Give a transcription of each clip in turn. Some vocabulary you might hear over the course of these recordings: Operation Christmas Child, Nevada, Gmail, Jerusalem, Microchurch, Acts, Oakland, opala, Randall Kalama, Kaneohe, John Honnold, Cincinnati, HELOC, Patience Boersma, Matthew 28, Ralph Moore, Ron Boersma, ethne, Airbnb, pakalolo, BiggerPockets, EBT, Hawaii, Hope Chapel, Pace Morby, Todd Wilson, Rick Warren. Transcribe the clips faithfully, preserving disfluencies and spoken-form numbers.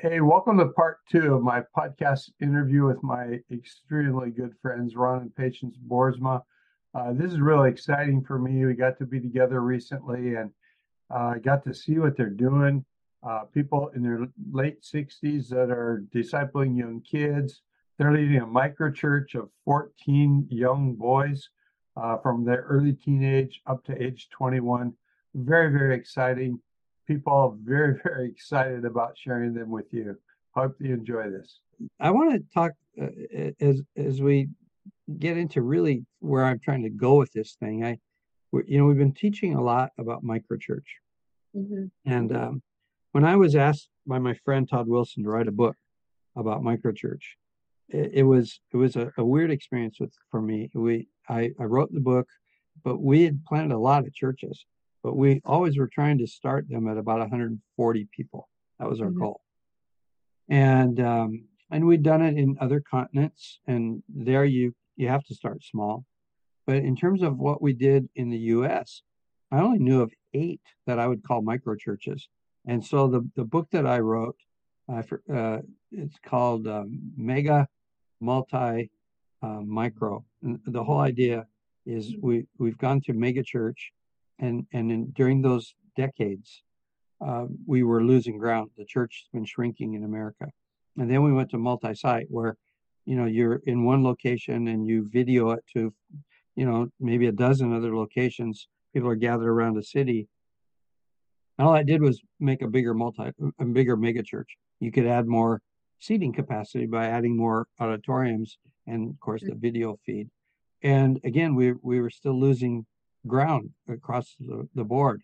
Hey, welcome to part two of my podcast interview with my extremely good friends, Ron and Patience Boersma. Uh, this is really exciting for me. We got to be together recently, and I uh, got to see what they're doing. Uh, people in their late sixties that are discipling young kids. They're leading a microchurch of fourteen young boys uh, from their early teenage up to age twenty-one. Very, very exciting. People are very, very excited about sharing them with you. Hope you enjoy this. I want to talk uh, as as we get into really where I'm trying to go with this thing. I, you know, we've been teaching a lot about microchurch, mm-hmm. and um, when I was asked by my friend Todd Wilson to write a book about microchurch, it was it was a, a weird experience with, for me. We I, I wrote the book, but we had planted a lot of churches, but we always were trying to start them at about one hundred forty people. That was our mm-hmm. goal, and um, and we'd done it in other continents. And there you you have to start small, but in terms of what we did in the U S, I only knew of eight that I would call microchurches. And so the the book that I wrote, uh, for, uh, it's called um, Mega. multi uh, micro. And the whole idea is we we've gone through mega church, and and in, during those decades uh, we were losing ground. The church has been shrinking in America, and then we went to multi-site, where you know you're in one location and you video it to you know maybe a dozen other locations. People are gathered around a city, and all I did was make a bigger multi a bigger mega church. You could add more seating capacity by adding more auditoriums and, of course, the video feed. And again, we we were still losing ground across the, the board.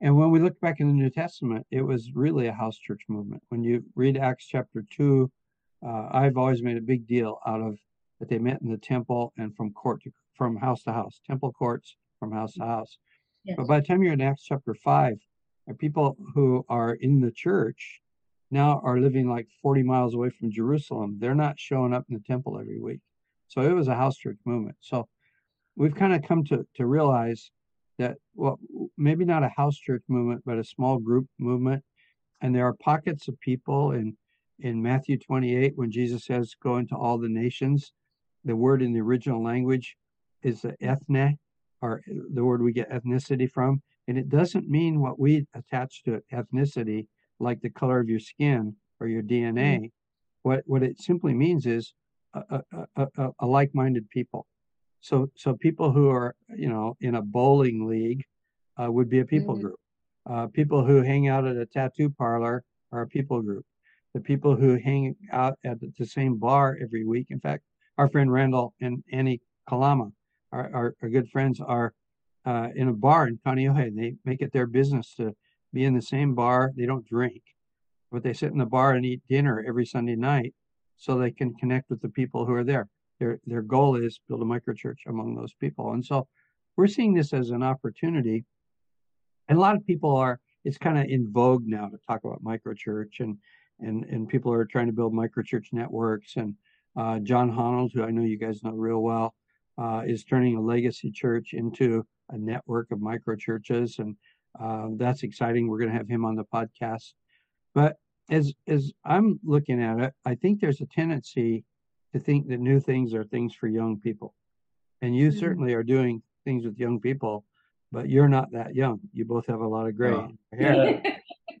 And when we looked back in the New Testament, it was really a house church movement. When you read Acts chapter two, uh, I've always made a big deal out of that they met in the temple and from court to, from house to house, temple courts from house to house. Yes. But by the time you're in Acts chapter five, people who are in the church now are living like forty miles away from Jerusalem. They're not showing up in the temple every week. So it was a house church movement. So we've kind of come to, to realize that, well, maybe not a house church movement, but a small group movement. And there are pockets of people in, in Matthew twenty-eight, when Jesus says, go into all the nations. The word in the original language is the ethne, or the word we get ethnicity from. And it doesn't mean what we attach to it, ethnicity, like the color of your skin or your D N A. What what it simply means is a, a, a, a like-minded people. So so people who are you know in a bowling league uh, would be a people mm-hmm. group. Uh, people who hang out at a tattoo parlor are a people group. The people who hang out at the, the same bar every week. In fact, our friend Randall and Annie Kalama, our, our, our good friends, are uh, in a bar in Kaneohe, and they make it their business to be in the same bar. They don't drink, but they sit in the bar and eat dinner every Sunday night so they can connect with the people who are there. Their their goal is build a microchurch among those people. And so we're seeing this as an opportunity. And a lot of people are, it's kind of in vogue now to talk about microchurch, and and and people are trying to build microchurch networks. And uh, John Honnold, who I know you guys know real well, uh, is turning a legacy church into a network of microchurches. And Uh, that's exciting. We're going to have him on the podcast. But as as I'm looking at it, I think there's a tendency to think that new things are things for young people. And you mm-hmm. certainly are doing things with young people, but you're not that young. You both have a lot of gray no. hair.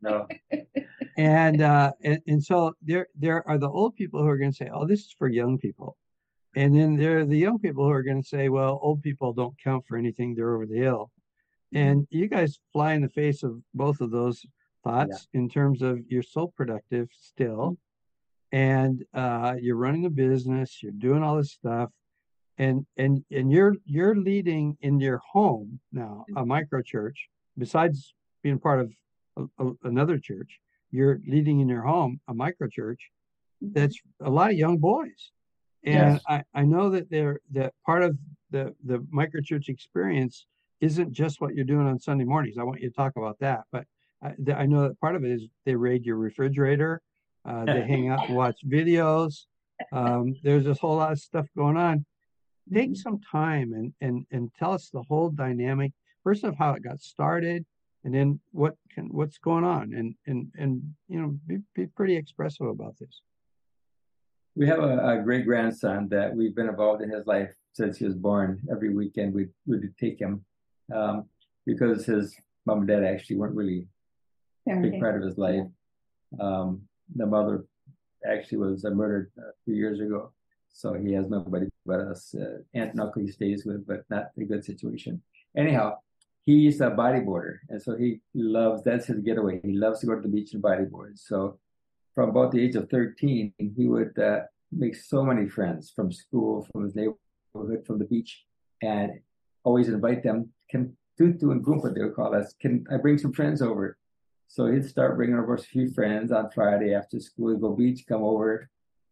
no. And, uh, and and so there there are the old people who are going to say, oh, this is for young people. And then there are the young people who are going to say, well, old people don't count for anything. They're over the hill. And you guys fly in the face of both of those thoughts yeah. in terms of you're so productive still, and uh, you're running a business, you're doing all this stuff, and and and you're you're leading in your home now a microchurch besides being part of a, a, another church, you're leading in your home a microchurch that's a lot of young boys. And yes. I, I know that they're that part of the, the microchurch experience isn't just what you're doing on Sunday mornings. I want you to talk about that. But I, the, I know that part of it is they raid your refrigerator. Uh, they hang out and watch videos. Um, there's this whole lot of stuff going on. Take some time and, and, and tell us the whole dynamic, first of how it got started, and then what can, what's going on, and, and, and you know, be, be pretty expressive about this. We have a, a great grandson that we've been involved in his life since he was born. Every weekend we would take him um, because his mom and dad actually weren't really a big part of his life. Um, the mother actually was murdered a few years ago. So he has nobody but us. Uh, aunt and uncle he stays with, but not a good situation. Anyhow, he's a bodyboarder. And so he loves, that's his getaway. He loves to go to the beach and bodyboard. So from about the age of thirteen, he would uh, make so many friends from school, from his neighborhood, from the beach, and always invite them. Can Tutu and Goomba, they would call us. Can I bring some friends over? So he'd start bringing over a few friends on Friday after school. He'd go beach, come over,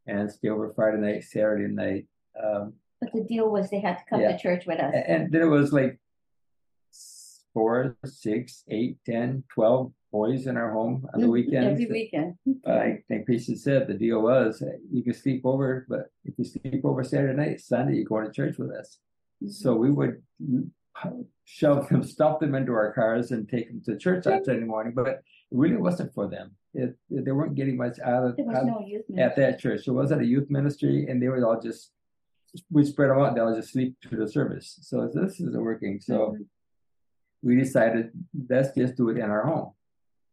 and stay over Friday night, Saturday night. Um, but the deal was they had to come yeah. to church with us. And there was like four, six, eight, ten, twelve boys in our home on the weekends. Every weekend. Uh, I think Patience said the deal was you can sleep over, but if you sleep over Saturday night, Sunday, you're going to church with us. Mm-hmm. So we would shove them, stuff them into our cars and take them to church on Sunday morning, but it really wasn't for them. It, they weren't getting much out of it no at that church. There wasn't a youth ministry, and they would all just, we spread them out, and they all just sleep through the service. So this isn't working. So mm-hmm. we decided, let's just do it in our home.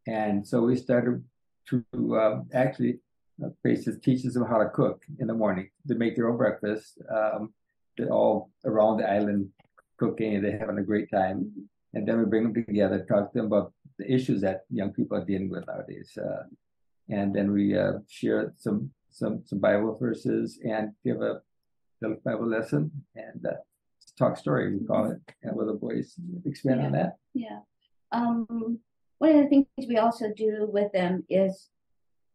And so we started to uh, actually, uh, Patience teaches them how to cook in the morning, to make their own breakfast. Um, they're all around the island cooking, and they're having a great time. And then we bring them together, talk to them about the issues that young people are dealing with nowadays. Uh, and then we uh, share some, some some Bible verses and give a little Bible lesson and uh, talk story, we call it, and with the boys expand yeah. on that. Yeah. Um, one of the things we also do with them is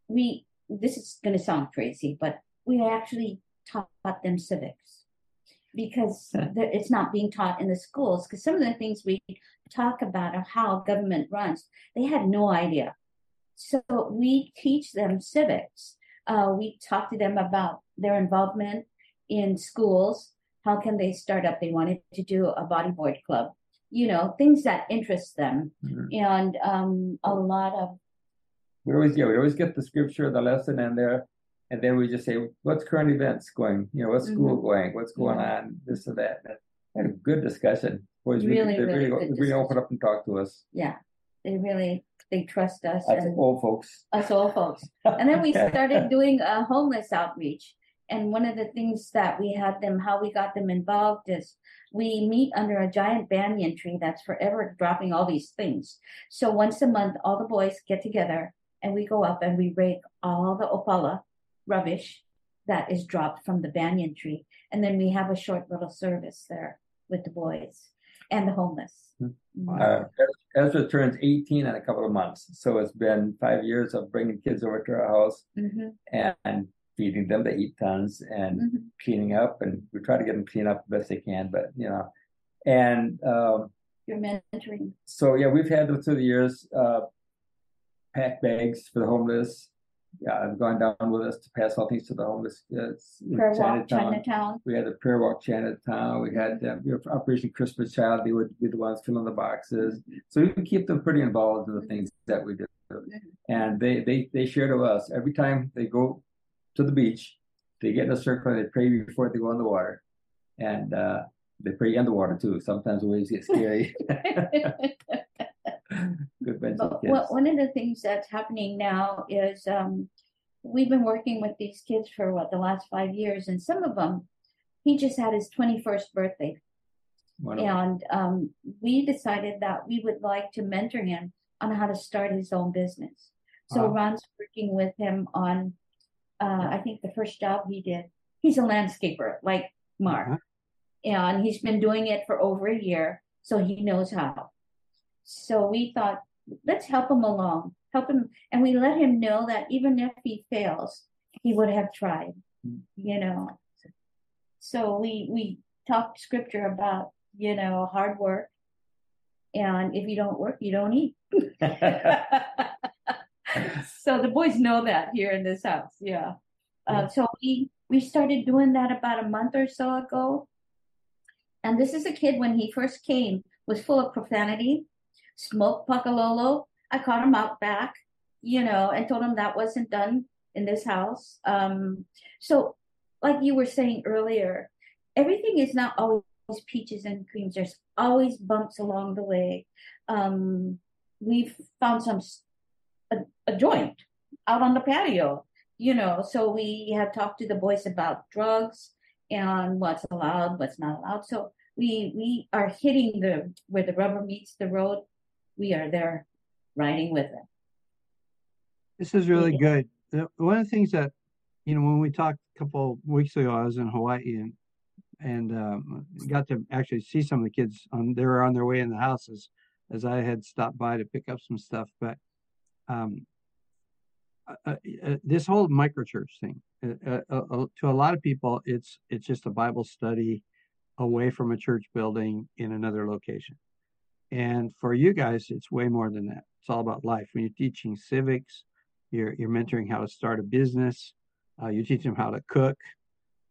we, this is going to sound crazy, but we actually taught them civics because huh. it's not being taught in the schools, because some of the things we talk about of how government runs, they had no idea. So we teach them civics. Uh, we talk to them about their involvement in schools. How can they start up? They wanted to do a bodyboard club, you know, things that interest them. Mm-hmm. And um, a lot of. We always, yeah, we always get the scripture, the lesson in there. And then we just say, what's current events going? You know, what's school mm-hmm. going? What's going yeah. on? This and that. Had a good discussion. Boys, really, they really, really, really open up and talk to us. Yeah, they really, they trust us. Us old folks. Us old folks. And then we started doing a homeless outreach. And one of the things that we had them, how we got them involved is we meet under a giant banyan tree that's forever dropping all these things. So once a month, all the boys get together and we go up and we rake all the opala rubbish that is dropped from the banyan tree. And then we have a short little service there with the boys and the homeless. Uh, Ezra turns eighteen in a couple of months. So it's been five years of bringing kids over to our house mm-hmm. and feeding them. They eat tons and mm-hmm. cleaning up, and we try to get them clean up the best they can, but you know, and um you're mentoring. So yeah, we've had them through the years, uh pack bags for the homeless. Yeah, I've gone down with us to pass all things to the homeless. It's prayer Chinatown. Walk Chinatown. We had the prayer walk Chinatown. We had um, you know, Operation Christmas Child. They would be the ones filling the boxes. So we keep them pretty involved in the things that we do, and they they they share to us every time they go to the beach. They get in a circle and they pray before they go in the water, and uh, they pray in the water too. Sometimes the waves get scary. Good bench, but yes. One of the things that's happening now is um, we've been working with these kids for what the last five years, and some of them, he just had his twenty-first birthday, wow. and um, we decided that we would like to mentor him on how to start his own business. So wow. Ron's working with him on. Uh, I think the first job he did, he's a landscaper like Mark, uh-huh. and he's been doing it for over a year, so he knows how. So we thought, let's help him along, help him. And we let him know that even if he fails, he would have tried, you know. So we we talked scripture about, you know, hard work. And if you don't work, you don't eat. So the boys know that here in this house. Yeah. Uh, so we, we started doing that about a month or so ago. And this is a kid, when he first came, was full of profanity, smoked Pakalolo. I caught him out back, you know, and told him that wasn't done in this house. Um, so like you were saying earlier, everything is not always peaches and creams. There's always bumps along the way. Um, we've found some a, a joint out on the patio, you know, so we have talked to the boys about drugs and what's allowed, what's not allowed. So we we are hitting the where the rubber meets the road. We are there riding with them. This is really yeah. good. One of the things that, you know, when we talked a couple weeks ago, I was in Hawaii and and um, got to actually see some of the kids. On, they were on their way in the houses as I had stopped by to pick up some stuff. But um, uh, uh, this whole microchurch thing, uh, uh, uh, to a lot of people, it's it's just a Bible study away from a church building in another location. And for you guys, it's way more than that. It's all about life. When you're teaching civics, you're you're mentoring how to start a business. Uh, you teach them how to cook.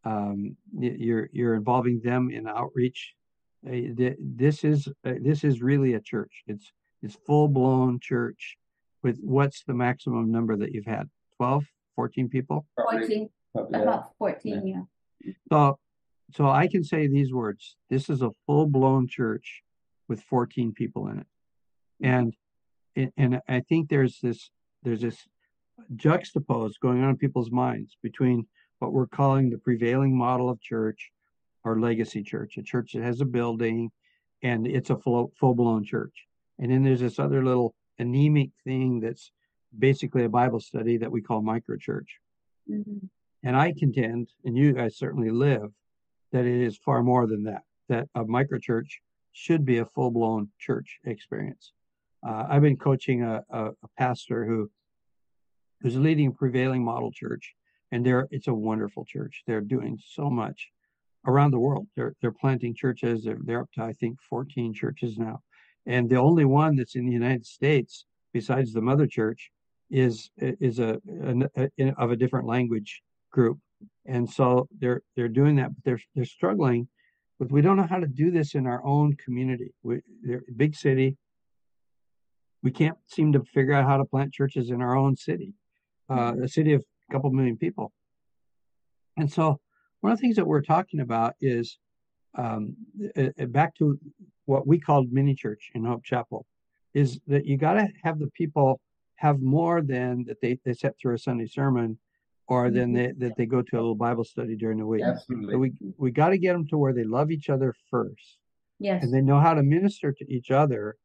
Um, you're you're involving them in outreach. Uh, this is uh, this is really a church. It's it's full-blown church with what's the maximum number that you've had? twelve, fourteen people? fourteen. Probably. About fourteen, yeah. yeah. So so I can say these words. This is a full-blown church with fourteen people in it. And and I think there's this there's this juxtapose going on in people's minds between what we're calling the prevailing model of church or legacy church, a church that has a building and it's a full, full-blown church. And then there's this other little anemic thing that's basically a Bible study that we call microchurch. Mm-hmm. And I contend, and you guys certainly live, that it is far more than that, that a microchurch should be a full-blown church experience. Uh, I've been coaching a, a, a pastor who who's leading a prevailing model church. And they're, it's a wonderful church. They're doing so much around the world. They're they're planting churches. They're, they're up to, I think, fourteen churches now. And the only one that's in the United States, besides the mother church, is is a, a, a of a different language group. And so they're they're doing that, but they're they're struggling with, we don't know how to do this in our own community. We, they're a big city. We can't seem to figure out how to plant churches in our own city, uh, a city of couple million people. And so one of the things that we're talking about is um, back to what we called mini church in Hope Chapel, is that you got to have the people have more than that they, they set through a Sunday sermon or then they, that they go to a little Bible study during the week. Absolutely. So we we got to get them to where they love each other first. Yes. And they know how to minister to each other.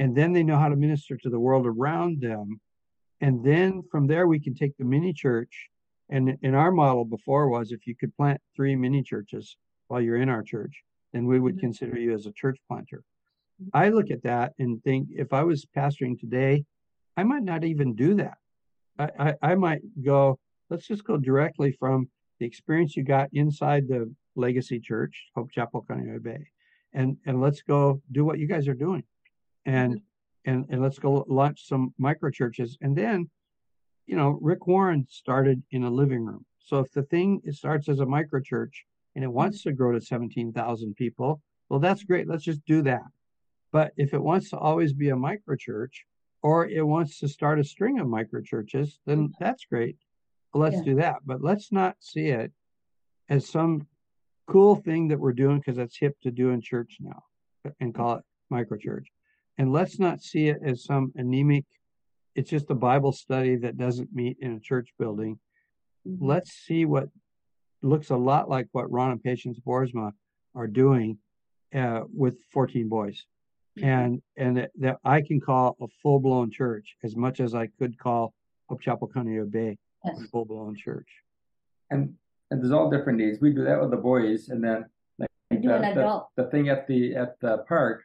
And then they know how to minister to the world around them. And then from there, we can take the mini church. And in our model before was, if you could plant three mini churches while you're in our church, then we would mm-hmm. consider you as a church planter. Mm-hmm. I look at that and think, if I was pastoring today, I might not even do that. I, I, I might go, let's just go directly from the experience you got inside the legacy church, Hope Chapel, Kaneohe Bay, and, and let's go do what you guys are doing. And mm-hmm. And, and let's go launch some micro churches. And then, you know, Rick Warren started in a living room. So if the thing it starts as a micro church and it wants to grow to seventeen thousand people, well, that's great. Let's just do that. But if it wants to always be a micro church or it wants to start a string of micro churches, then that's great. Well, let's yeah. do that. But let's not see it as some cool thing that we're doing because that's hip to do in church now and call it micro church. And let's not see it as some anemic, it's just a Bible study that doesn't meet in a church building. Mm-hmm. Let's see what looks a lot like what Ron and Patience Boersma are doing uh, with fourteen boys. Mm-hmm. And and that, that I can call a full-blown church as much as I could call Hope Chapel Kaneohe Bay yes. a full-blown church. And, and there's all different needs. We do that with the boys. And then like, the, the, the thing at the at the park,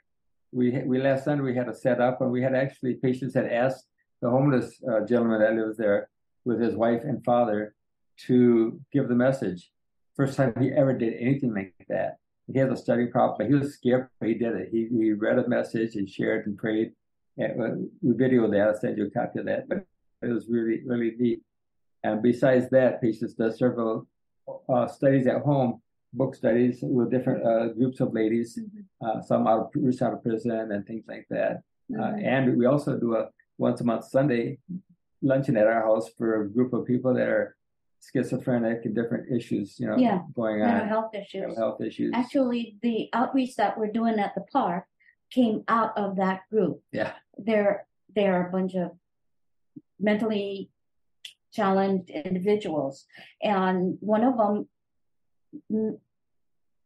we we last Sunday we had a set up, and we had actually patients had asked the homeless uh, gentleman that lives there with his wife and father to give the message. First time he ever did anything like that. He has a stuttering problem, but he was scared, but he did it. He, he read a message and shared and prayed. And we videoed that. I'll send you a copy of that. But it was really, really neat. And besides that, patients does several uh, studies at home, book studies with different uh, groups of ladies, mm-hmm. uh, some out of, out of prison and things like that. Mm-hmm. Uh, and we also do a once a month Sunday luncheon at our house for a group of people that are schizophrenic and different issues, you know, yeah. going on. Mental health issues. Mental health issues. Actually, the outreach that we're doing at the park came out of that group. Yeah. There, there are a bunch of mentally challenged individuals, and one of them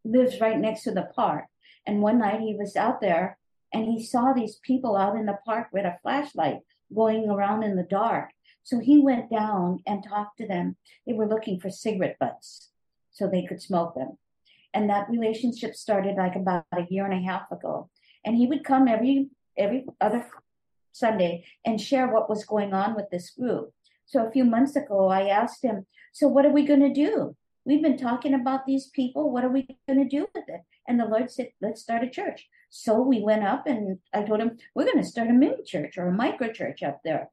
lives right next to the park. And one night he was out there and he saw these people out in the park with a flashlight going around in the dark. So he went down and talked to them. They were looking for cigarette butts so they could smoke them. And that relationship started like about a year and a half ago. And he would come every every other Sunday and share what was going on with this group. So a few months ago, I asked him, so what are we going to do? We've been talking about these people. What are we going to do with it? And the Lord said, let's start a church. So we went up and I told him, we're going to start a mini church or a microchurch up there.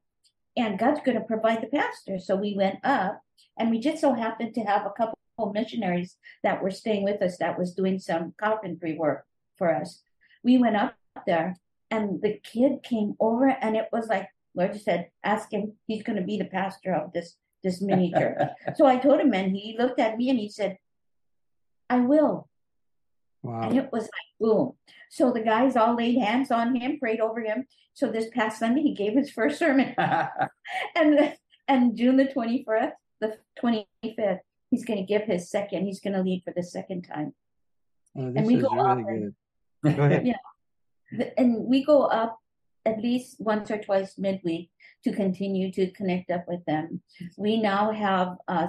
And God's going to provide the pastor. So we went up, and we just so happened to have a couple of missionaries that were staying with us that was doing some carpentry work for us. We went up there, and the kid came over, and it was like, Lord said, ask him, he's going to be the pastor of this, this mini church. So I told him, and he looked at me, and he said, I will. Wow. And it was like, boom. So the guys all laid hands on him, prayed over him. So this past Sunday, he gave his first sermon. and and June the twenty-fourth, the twenty-fifth, he's going to give his second. He's going to lead for the second time. Oh, and we go really up. And, go ahead. Yeah, the, and we go up at least once or twice midweek to continue to connect up with them. We now have uh,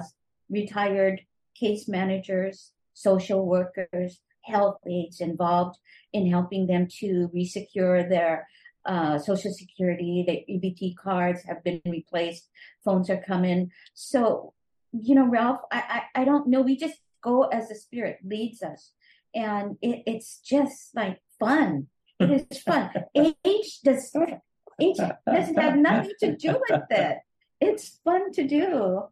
retired case managers, social workers, health aides involved in helping them to resecure their uh, Social Security. The E B T cards have been replaced. Phones are coming. So, you know, Ralph, I, I, I don't know. We just go as the Spirit leads us. And it, it's just like fun. It is fun. Age, does, age doesn't have nothing to do with it. It's fun to do.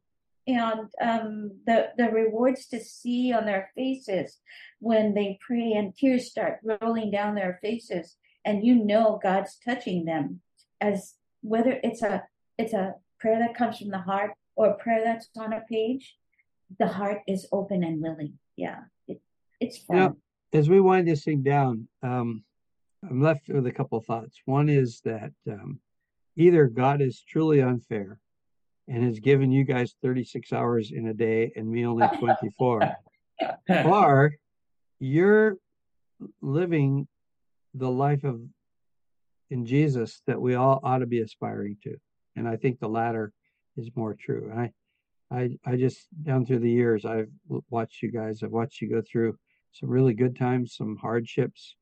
And um, the, the rewards to see on their faces when they pray and tears start rolling down their faces, and you know God's touching them, as whether it's a it's a prayer that comes from the heart or a prayer that's on a page, the heart is open and willing. Yeah, it, it's fun. Now, as we wind this thing down, um, I'm left with a couple of thoughts. One is that um, either God is truly unfair and has given you guys thirty-six hours in a day and me only twenty-four. Or you're living the life of in Jesus that we all ought to be aspiring to. And I think the latter is more true. And I I I just, down through the years, I've watched you guys. I've watched you go through some really good times, some hardships.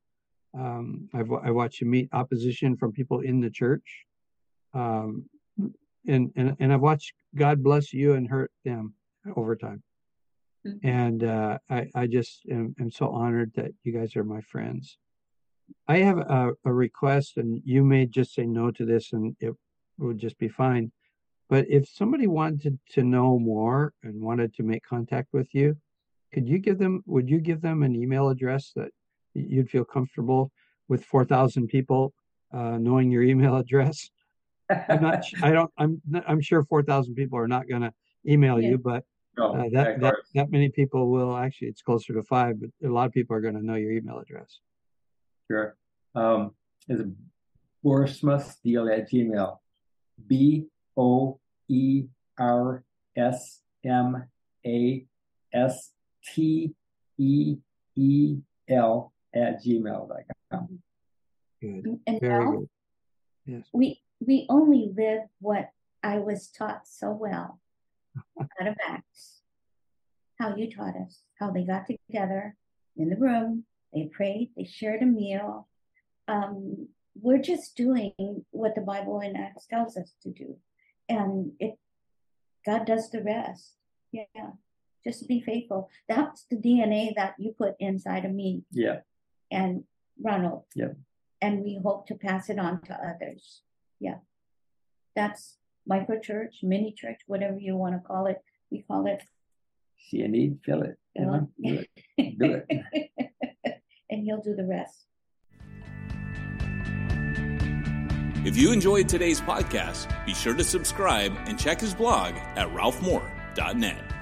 Um, I've I watched you meet opposition from people in the church. Um And, and and I've watched God bless you and hurt them over time. Mm-hmm. And uh, I, I just am, am so honored that you guys are my friends. I have a, a request, and you may just say no to this, and it would just be fine. But if somebody wanted to know more and wanted to make contact with you, could you give them, would you give them an email address that you'd feel comfortable with four thousand people uh, knowing your email address? I'm not. I don't. I'm. Not, I'm sure four thousand people are not going to email yeah. you, but no, uh, that, that that many people will. Actually, it's closer to five, but a lot of people are going to know your email address. Sure. Um, it's boersmasteele at Gmail. B O E R S M A S T E E L at gmail dot com. Good. And very now, good. Yes. We. We only live what I was taught so well out of Acts, how you taught us, how they got together in the room, they prayed, they shared a meal, um, we're just doing what the Bible in Acts tells us to do. And it, God does the rest. Yeah. Just be faithful. That's the D N A that you put inside of me. Yeah. And Ronald. Yeah. And we hope to pass it on to others. Yeah. That's microchurch, mini church, whatever you want to call it. We call it. See a need, fill it. Fill it. it. Do it. And he'll do the rest. If you enjoyed today's podcast, be sure to subscribe and check his blog at ralph moore dot net.